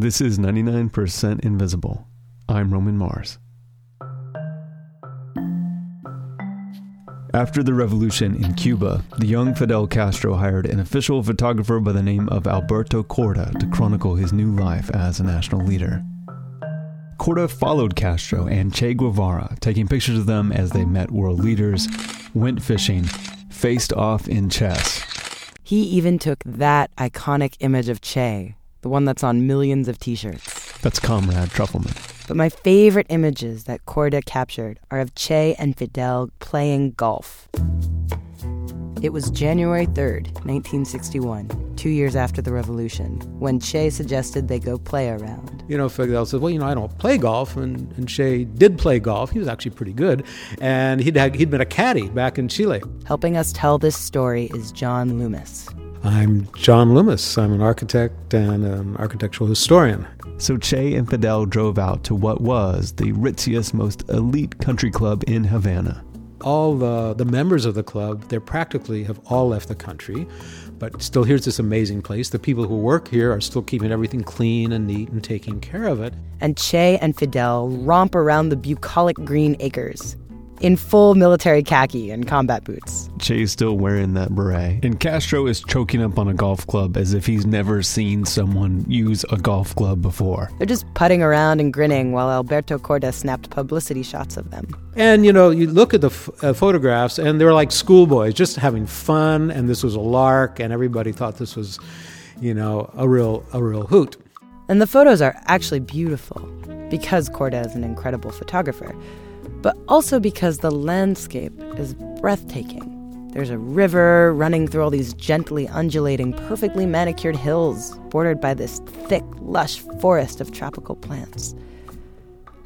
This is 99% Invisible. I'm Roman Mars. After the revolution in Cuba, the young Fidel Castro hired an official photographer by the name of Alberto Corda to chronicle his new life as a national leader. Corda followed Castro and Che Guevara, taking pictures of them as they met world leaders, went fishing, faced off in chess. He even took that iconic image of Che, the one that's on millions of t-shirts. That's Comrade Truffleman. But my favorite images that Corda captured are of Che and Fidel playing golf. It was January 3rd, 1961, 2 years after the revolution, when Che suggested they go play a round. You know, Fidel said, well, you know, I don't play golf, and Che did play golf. He was actually pretty good, and he'd been a caddy back in Chile. Helping us tell this story is John Loomis. I'm John Loomis. I'm an architect and an architectural historian. So Che and Fidel drove out to what was the ritziest, most elite country club in Havana. All the members of the club, they practically have all left the country, but still here's this amazing place. The people who work here are still keeping everything clean and neat and taking care of it. And Che and Fidel romp around the bucolic green acres in full military khaki and combat boots. Che's still wearing that beret. And Castro is choking up on a golf club as if he's never seen someone use a golf club before. They're just putting around and grinning while Alberto Corda snapped publicity shots of them. And, you know, you look at the photographs and they were like schoolboys just having fun, and this was a lark, and everybody thought this was, you know, a real hoot. And the photos are actually beautiful because Corda is an incredible photographer, but also because the landscape is breathtaking. There's a river running through all these gently undulating, perfectly manicured hills bordered by this thick, lush forest of tropical plants.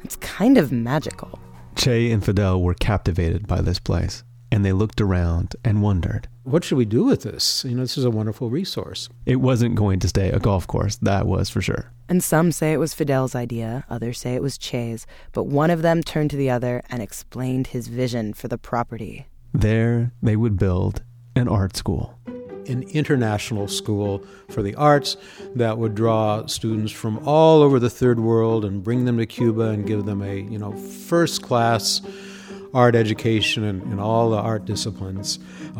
It's kind of magical. Che and Fidel were captivated by this place, and they looked around and wondered, what should we do with this? You know, this is a wonderful resource. It wasn't going to stay a golf course, that was for sure. And some say it was Fidel's idea, others say it was Che's, but one of them turned to the other and explained his vision for the property. There, they would build an art school. An international school for the arts that would draw students from all over the Third World and bring them to Cuba and give them a, you know, first-class art education and all the art disciplines,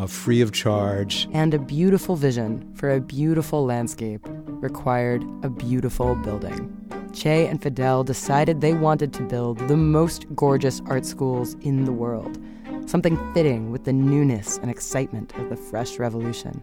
free of charge. And a beautiful vision for a beautiful landscape required a beautiful building. Che and Fidel decided they wanted to build the most gorgeous art schools in the world, something fitting with the newness and excitement of the fresh revolution.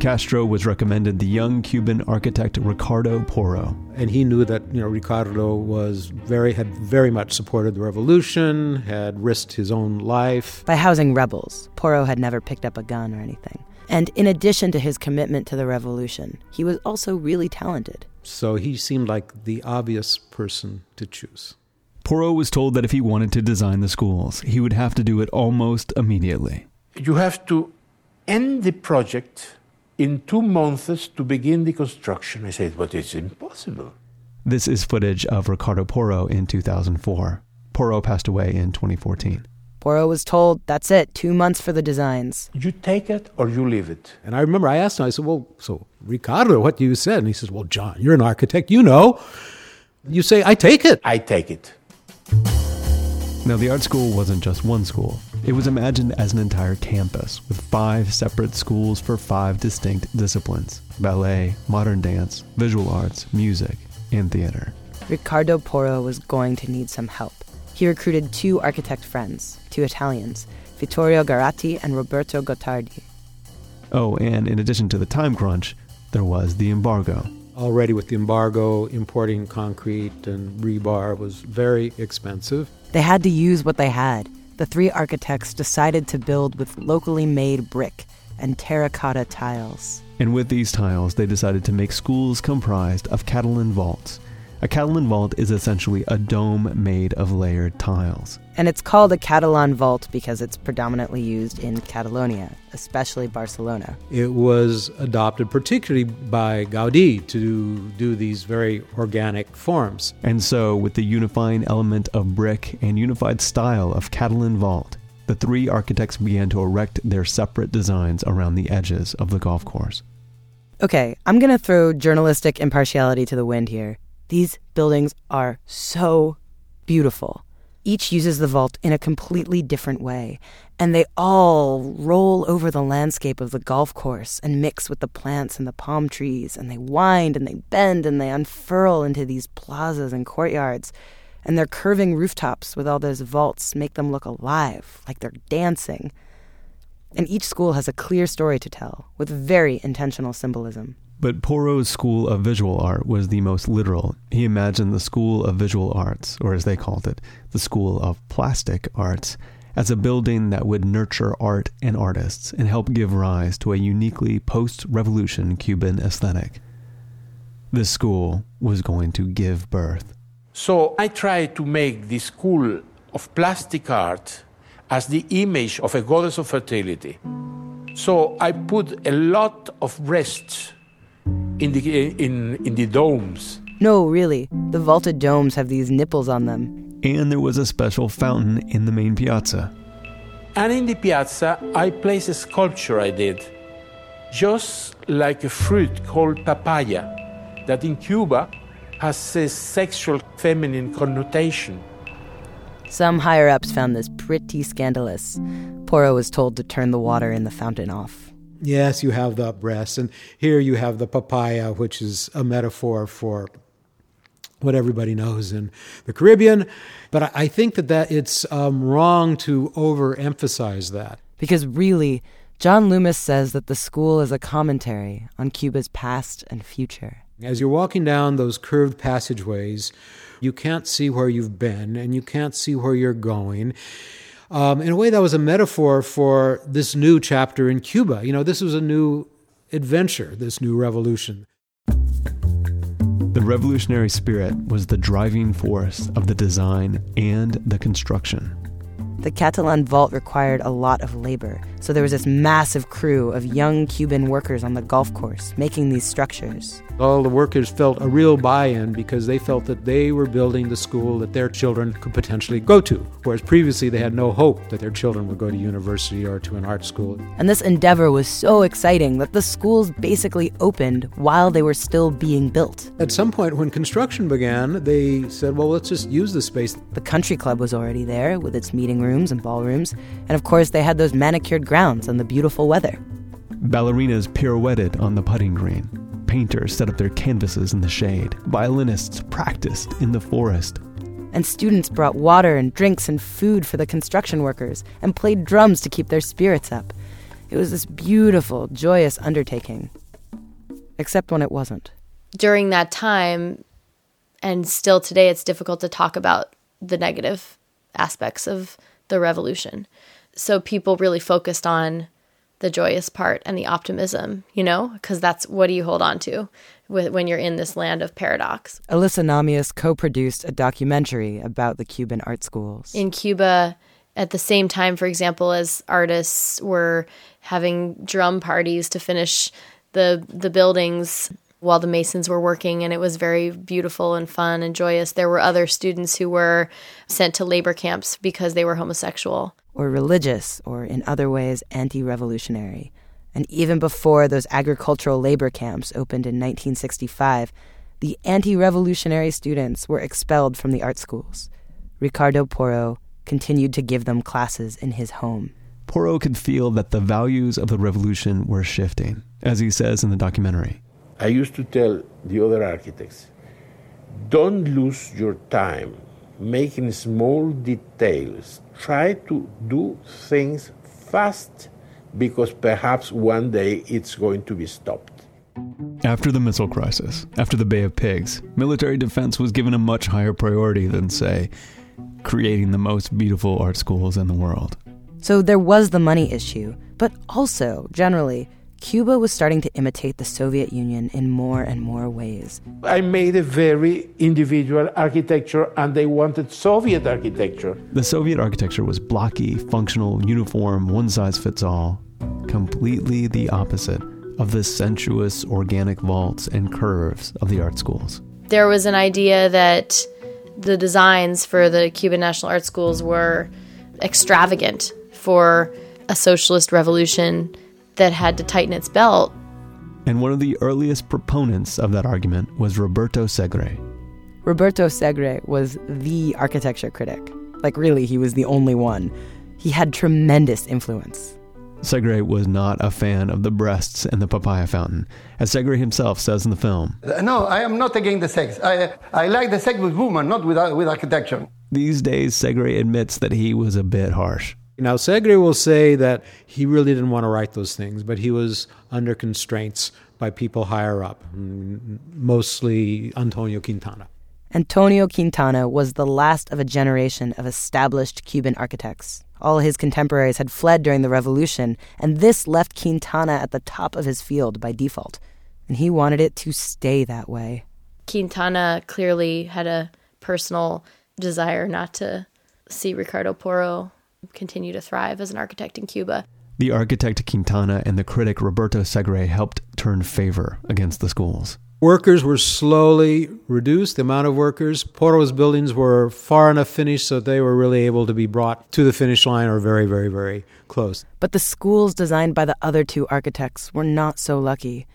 Castro was recommended the young Cuban architect Ricardo Porro. And he knew that, you know, Ricardo had very much supported the revolution, had risked his own life. By housing rebels, Porro had never picked up a gun or anything. And in addition to his commitment to the revolution, he was also really talented. So he seemed like the obvious person to choose. Porro was told that if he wanted to design the schools, he would have to do it almost immediately. You have to end the project in 2 months to begin the construction. I said, but it's impossible. This is footage of Ricardo Porro in 2004. Porro passed away in 2014. Porro was told, that's it, 2 months for the designs. You take it or you leave it. And I remember I asked him, I said, well, so Ricardo, what do you say? And he says, well, John, you're an architect, you know. You say, I take it. I take it. Now, the art school wasn't just one school. It was imagined as an entire campus with 5 separate schools for 5 distinct disciplines: ballet, modern dance, visual arts, music, and theater. Ricardo Porro was going to need some help. He recruited 2 architect friends, 2 Italians, Vittorio Garatti and Roberto Gotardi. Oh, and in addition to the time crunch, there was the embargo. Already with the embargo, importing concrete and rebar was very expensive. They had to use what they had. The 3 architects decided to build with locally made brick and terracotta tiles. And with these tiles, they decided to make schools comprised of Catalan vaults. A Catalan vault is essentially a dome made of layered tiles. And it's called a Catalan vault because it's predominantly used in Catalonia, especially Barcelona. It was adopted particularly by Gaudí to do these very organic forms. And so, with the unifying element of brick and unified style of Catalan vault, the 3 architects began to erect their separate designs around the edges of the golf course. Okay, I'm going to throw journalistic impartiality to the wind here. These buildings are so beautiful. Each uses the vault in a completely different way, and they all roll over the landscape of the golf course and mix with the plants and the palm trees, and they wind and they bend and they unfurl into these plazas and courtyards, and their curving rooftops with all those vaults make them look alive, like they're dancing. And each school has a clear story to tell, with very intentional symbolism. But Porro's school of visual art was the most literal. He imagined the School of Visual Arts, or as they called it, the School of Plastic Arts, as a building that would nurture art and artists and help give rise to a uniquely post-revolution Cuban aesthetic. This school was going to give birth. So I tried to make the School of Plastic Art as the image of a goddess of fertility. So I put a lot of breasts in the domes. No, really. The vaulted domes have these nipples on them. And there was a special fountain in the main piazza. And in the piazza, I placed a sculpture I did, just like a fruit called papaya, that in Cuba has a sexual feminine connotation. Some higher-ups found this pretty scandalous. Porro was told to turn the water in the fountain off. Yes, you have the breasts, and here you have the papaya, which is a metaphor for what everybody knows in the Caribbean. But I think that it's wrong to overemphasize that. Because really, John Loomis says that the school is a commentary on Cuba's past and future. As you're walking down those curved passageways, you can't see where you've been, and you can't see where you're going. In a way, that was a metaphor for this new chapter in Cuba. You know, this was a new adventure, this new revolution. The revolutionary spirit was the driving force of the design and the construction. The Catalan vault required a lot of labor, so there was this massive crew of young Cuban workers on the golf course making these structures. All the workers felt a real buy-in because they felt that they were building the school that their children could potentially go to, whereas previously they had no hope that their children would go to university or to an art school. And this endeavor was so exciting that the schools basically opened while they were still being built. At some point when construction began, they said, well, let's just use this space. The country club was already there with its meeting rooms and ballrooms, and of course they had those manicured grounds and the beautiful weather. Ballerinas pirouetted on the putting green. Painters set up their canvases in the shade. Violinists practiced in the forest. And students brought water and drinks and food for the construction workers and played drums to keep their spirits up. It was this beautiful, joyous undertaking. Except when it wasn't. During that time, and still today, it's difficult to talk about the negative aspects of the revolution. So people really focused on the joyous part and the optimism, you know, because that's what do you hold on to when you're in this land of paradox. Alysa Nahmias co-produced a documentary about the Cuban art schools. In Cuba, at the same time, for example, as artists were having drum parties to finish the buildings while the masons were working, and it was very beautiful and fun and joyous, there were other students who were sent to labor camps because they were homosexual. Or religious, or in other ways, anti-revolutionary. And even before those agricultural labor camps opened in 1965, the anti-revolutionary students were expelled from the art schools. Ricardo Porro continued to give them classes in his home. Porro could feel that the values of the revolution were shifting, as he says in the documentary. I used to tell the other architects, don't lose your time making small details. Try to do things fast, because perhaps one day it's going to be stopped. After the missile crisis, after the Bay of Pigs, military defense was given a much higher priority than, say, creating the most beautiful art schools in the world. So there was the money issue, but also, generally, Cuba was starting to imitate the Soviet Union in more and more ways. I made a very individual architecture, and they wanted Soviet architecture. The Soviet architecture was blocky, functional, uniform, one-size-fits-all. Completely the opposite of the sensuous, organic vaults and curves of the art schools. There was an idea that the designs for the Cuban National Art Schools were extravagant for a socialist revolution that had to tighten its belt. And one of the earliest proponents of that argument was Roberto Segre. Roberto Segre was the architecture critic. Like, really, he was the only one. He had tremendous influence. Segre was not a fan of the breasts and the papaya fountain, as Segre himself says in the film. No, I am not against the sex. I like the sex with women, not with architecture. These days, Segre admits that he was a bit harsh. Now, Segre will say that he really didn't want to write those things, but he was under constraints by people higher up, mostly Antonio Quintana. Antonio Quintana was the last of a generation of established Cuban architects. All his contemporaries had fled during the revolution, and this left Quintana at the top of his field by default. And he wanted it to stay that way. Quintana clearly had a personal desire not to see Ricardo Porro continue to thrive as an architect in Cuba. The architect Quintana and the critic Roberto Segre helped turn favor against the schools. Workers were slowly reduced, the amount of workers. Porro's buildings were far enough finished so they were really able to be brought to the finish line or very, very, very close. But the schools designed by the other two architects were not so lucky.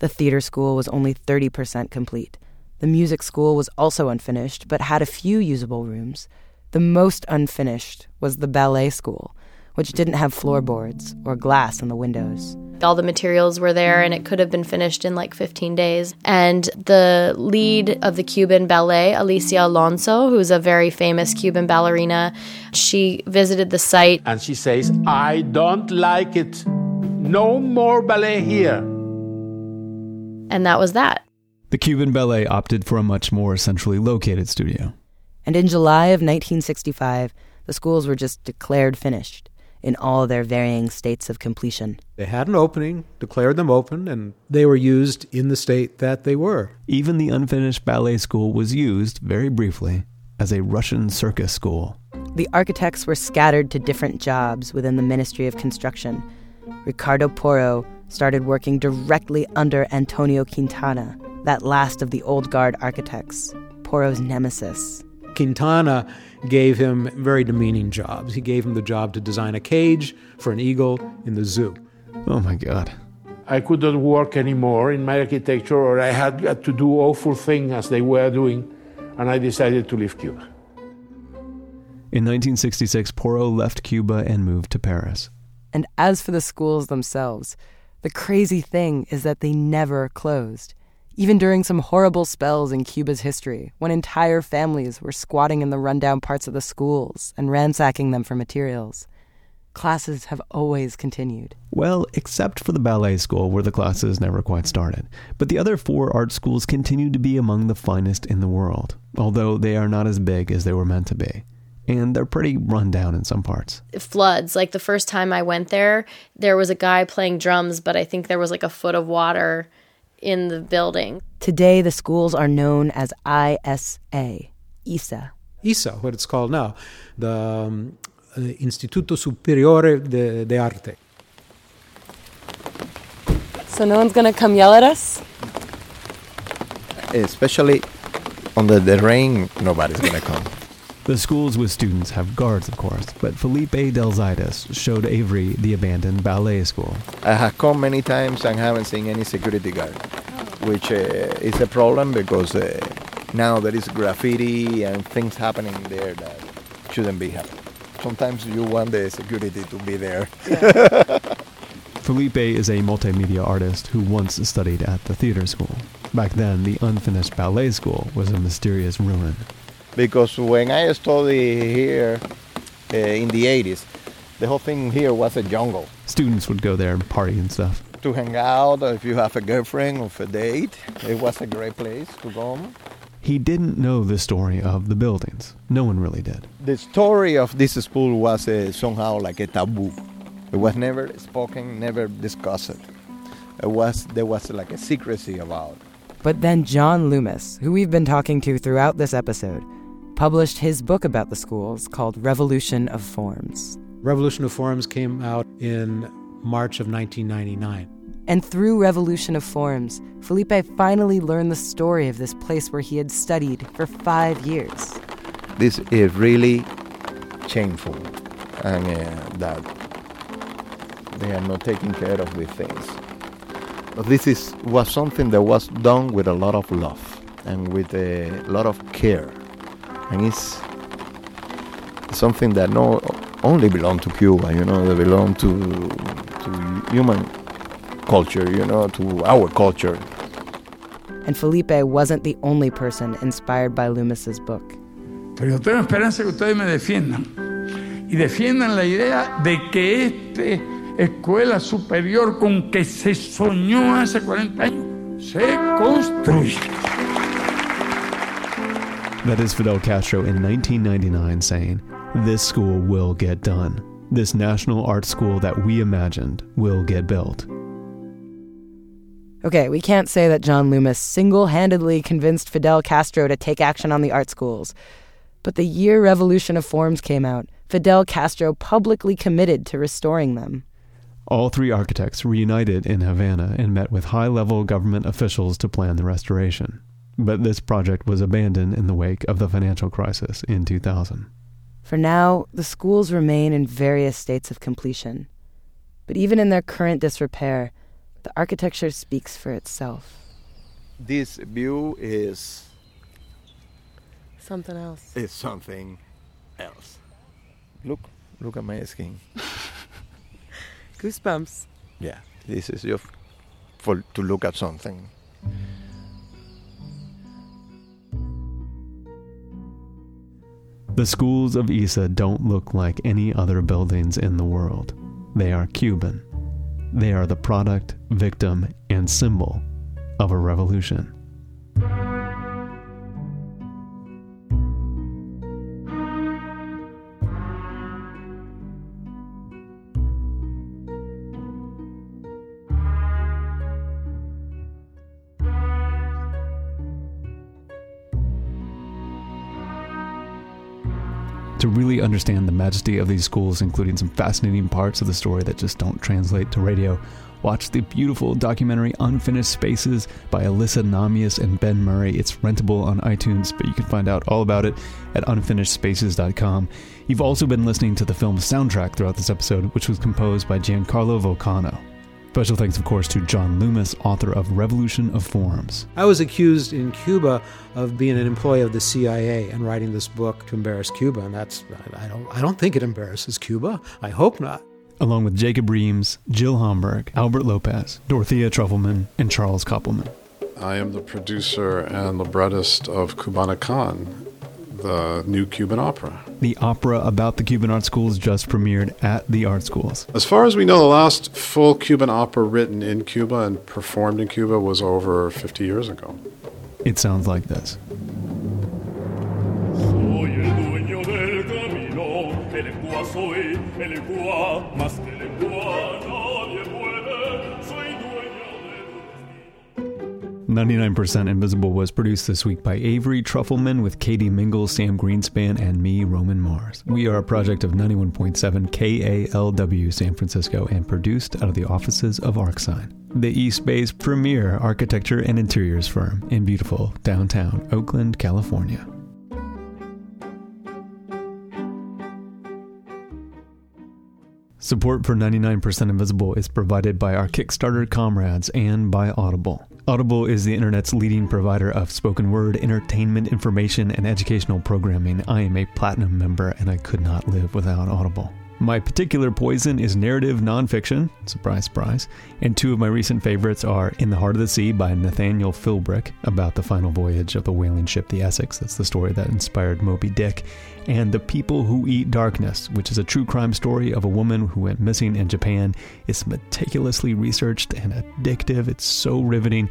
The theater school was only 30% complete. The music school was also unfinished, but had a few usable rooms. The most unfinished was the ballet school, which didn't have floorboards or glass on the windows. All the materials were there, and it could have been finished in like 15 days. And the lead of the Cuban ballet, Alicia Alonso, who's a very famous Cuban ballerina, she visited the site. And she says, "I don't like it. No more ballet here." And that was that. The Cuban ballet opted for a much more centrally located studio. And in July of 1965, the schools were just declared finished, in all their varying states of completion. They had an opening, declared them open, and they were used in the state that they were. Even the unfinished ballet school was used, very briefly, as a Russian circus school. The architects were scattered to different jobs within the Ministry of Construction. Ricardo Porro started working directly under Antonio Quintana, that last of the old guard architects, Porro's nemesis. Quintana gave him very demeaning jobs. He gave him the job to design a cage for an eagle in the zoo. Oh, my God. I couldn't work anymore in my architecture, or I had got to do awful things as they were doing, and I decided to leave Cuba. In 1966, Porro left Cuba and moved to Paris. And as for the schools themselves, the crazy thing is that they never closed. Even during some horrible spells in Cuba's history, when entire families were squatting in the rundown parts of the schools and ransacking them for materials, classes have always continued. Well, except for the ballet school, where the classes never quite started. But the other four art schools continue to be among the finest in the world, although they are not as big as they were meant to be. And they're pretty run down in some parts. Floods. Like, the first time I went there, there was a guy playing drums, but I think there was like a foot of water in the building. Today, the schools are known as ISA. ISA, what it's called now, the Instituto Superiore de Arte. So no one's going to come yell at us? Especially on the rain, nobody's going to come. The schools with students have guards, of course, but Felipe Delzaitis showed Avery the abandoned ballet school. I have come many times and haven't seen any security guard, which is a problem because now there is graffiti and things happening there that shouldn't be happening. Sometimes you want the security to be there. Yeah. Felipe is a multimedia artist who once studied at the theater school. Back then, the unfinished ballet school was a mysterious ruin. Because when I studied here in the 80s, the whole thing here was a jungle. Students would go there and party and stuff. To hang out, or if you have a girlfriend or a date, it was a great place to go. He didn't know the story of the buildings. No one really did. The story of this school was somehow like a taboo. It was never spoken, never discussed. There was like a secrecy about it. But then John Loomis, who we've been talking to throughout this episode, published his book about the schools called Revolution of Forms. Revolution of Forms came out in March of 1999. And through Revolution of Forms, Felipe finally learned the story of this place where he had studied for 5 years. This is really shameful, and that they are not taking care of these things. But this was something that was done with a lot of love. and with a lot of care. And it's something that not only belongs to Cuba, you know, they belong to human culture, you know, to our culture. And Felipe wasn't the only person inspired by Loomis's book. Pero yo tengo esperanza que ustedes me defiendan y defiendan la idea de que esta escuela superior con que se soñó hace 40 años se construye. That is Fidel Castro in 1999 saying, "This school will get done. This national art school that we imagined will get built." Okay, we can't say that John Loomis single-handedly convinced Fidel Castro to take action on the art schools. But the year Revolution of Forms came out, Fidel Castro publicly committed to restoring them. All three architects reunited in Havana and met with high-level government officials to plan the restoration. But this project was abandoned in the wake of the financial crisis in 2000. For now, the schools remain in various states of completion. But even in their current disrepair, the architecture speaks for itself. This view is something else. It's something else. Look at my skin. Goosebumps. Yeah, this is just for to look at something. The schools of ISA don't look like any other buildings in the world. They are Cuban. They are the product, victim, and symbol of a revolution. To really understand the majesty of these schools, including some fascinating parts of the story that just don't translate to radio, watch the beautiful documentary Unfinished Spaces by Alysa Nahmias and Ben Murray. It's rentable on iTunes, but you can find out all about it at unfinishedspaces.com. You've also been listening to the film's soundtrack throughout this episode, which was composed by Giancarlo Volcano. Special thanks, of course, to John Loomis, author of Revolution of Forms. I was accused in Cuba of being an employee of the CIA and writing this book to embarrass Cuba, and I don't think it embarrasses Cuba. I hope not. Along with Jacob Reams, Jill Homburg, Albert Lopez, Dorothea Truffleman, and Charles Koppelman. I am the producer and librettist of Cubanacan, the new Cuban opera. The opera about the Cuban art schools just premiered at the art schools. As far as we know, the last full Cuban opera written in Cuba and performed in Cuba was over 50 years ago. It sounds like this. "99% Invisible" was produced this week by Avery Trufelman with Katie Mingle, Sam Greenspan, and me, Roman Mars. We are a project of 91.7 KALW San Francisco and produced out of the offices of ArcSign, the East Bay's premier architecture and interiors firm in beautiful downtown Oakland, California. Support for 99% Invisible is provided by our Kickstarter comrades and by Audible. Audible is the internet's leading provider of spoken word, entertainment, information, and educational programming. I am a platinum member, and I could not live without Audible. My particular poison is narrative nonfiction, surprise, surprise, and two of my recent favorites are In the Heart of the Sea by Nathaniel Philbrick, about the final voyage of the whaling ship the Essex, that's the story that inspired Moby Dick, and The People Who Eat Darkness, which is a true crime story of a woman who went missing in Japan. It's meticulously researched and addictive. It's so riveting,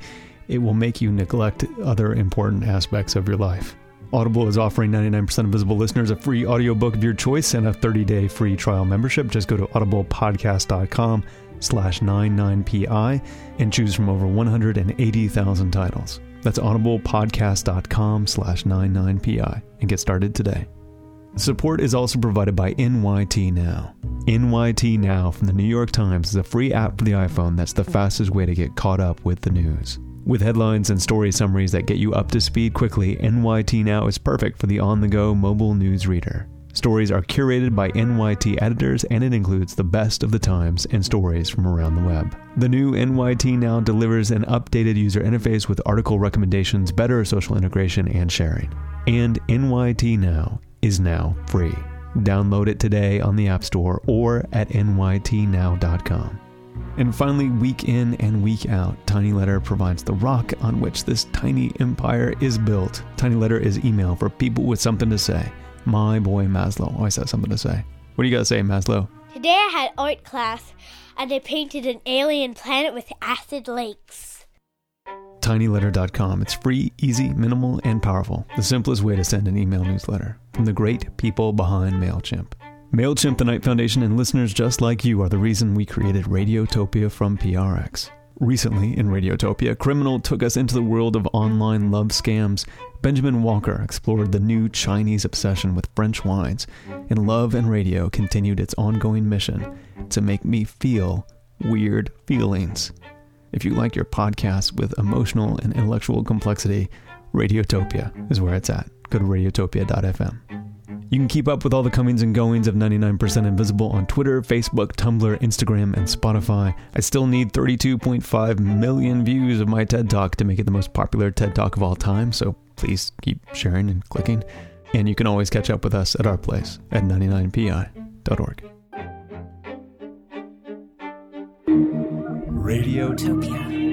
it will make you neglect other important aspects of your life. Audible is offering 99% Invisible listeners a free audiobook of your choice and a 30-day free trial membership. Just go to audiblepodcast.com/99pi and choose from over 180,000 titles. That's audiblepodcast.com/99pi and get started today. Support is also provided by NYT Now. NYT Now from the New York Times is a free app for the iPhone that's the fastest way to get caught up with the news. With headlines and story summaries that get you up to speed quickly, NYT Now is perfect for the on-the-go mobile news reader. Stories are curated by NYT editors, and it includes the best of the times and stories from around the web. The new NYT Now delivers an updated user interface with article recommendations, better social integration, and sharing. And NYT Now is now free. Download it today on the App Store or at nytnow.com. And finally, week in and week out, Tiny Letter provides the rock on which this tiny empire is built. Tiny Letter is email for people with something to say. My boy Maslow always has something to say. What do you got to say, Maslow? Today I had art class, and I painted an alien planet with acid lakes. TinyLetter.com. It's free, easy, minimal, and powerful. The simplest way to send an email newsletter from the great people behind MailChimp. MailChimp, the Knight Foundation, and listeners just like you are the reason we created Radiotopia from PRX. Recently in Radiotopia, a criminal took us into the world of online love scams. Benjamin Walker explored the new Chinese obsession with French wines, and Love and Radio continued its ongoing mission to make me feel weird feelings. If you like your podcasts with emotional and intellectual complexity, Radiotopia is where it's at. Go to radiotopia.fm. You can keep up with all the comings and goings of 99% Invisible on Twitter, Facebook, Tumblr, Instagram, and Spotify. I still need 32.5 million views of my TED Talk to make it the most popular TED Talk of all time, so please keep sharing and clicking. And you can always catch up with us at our place at 99pi.org. Radiotopia.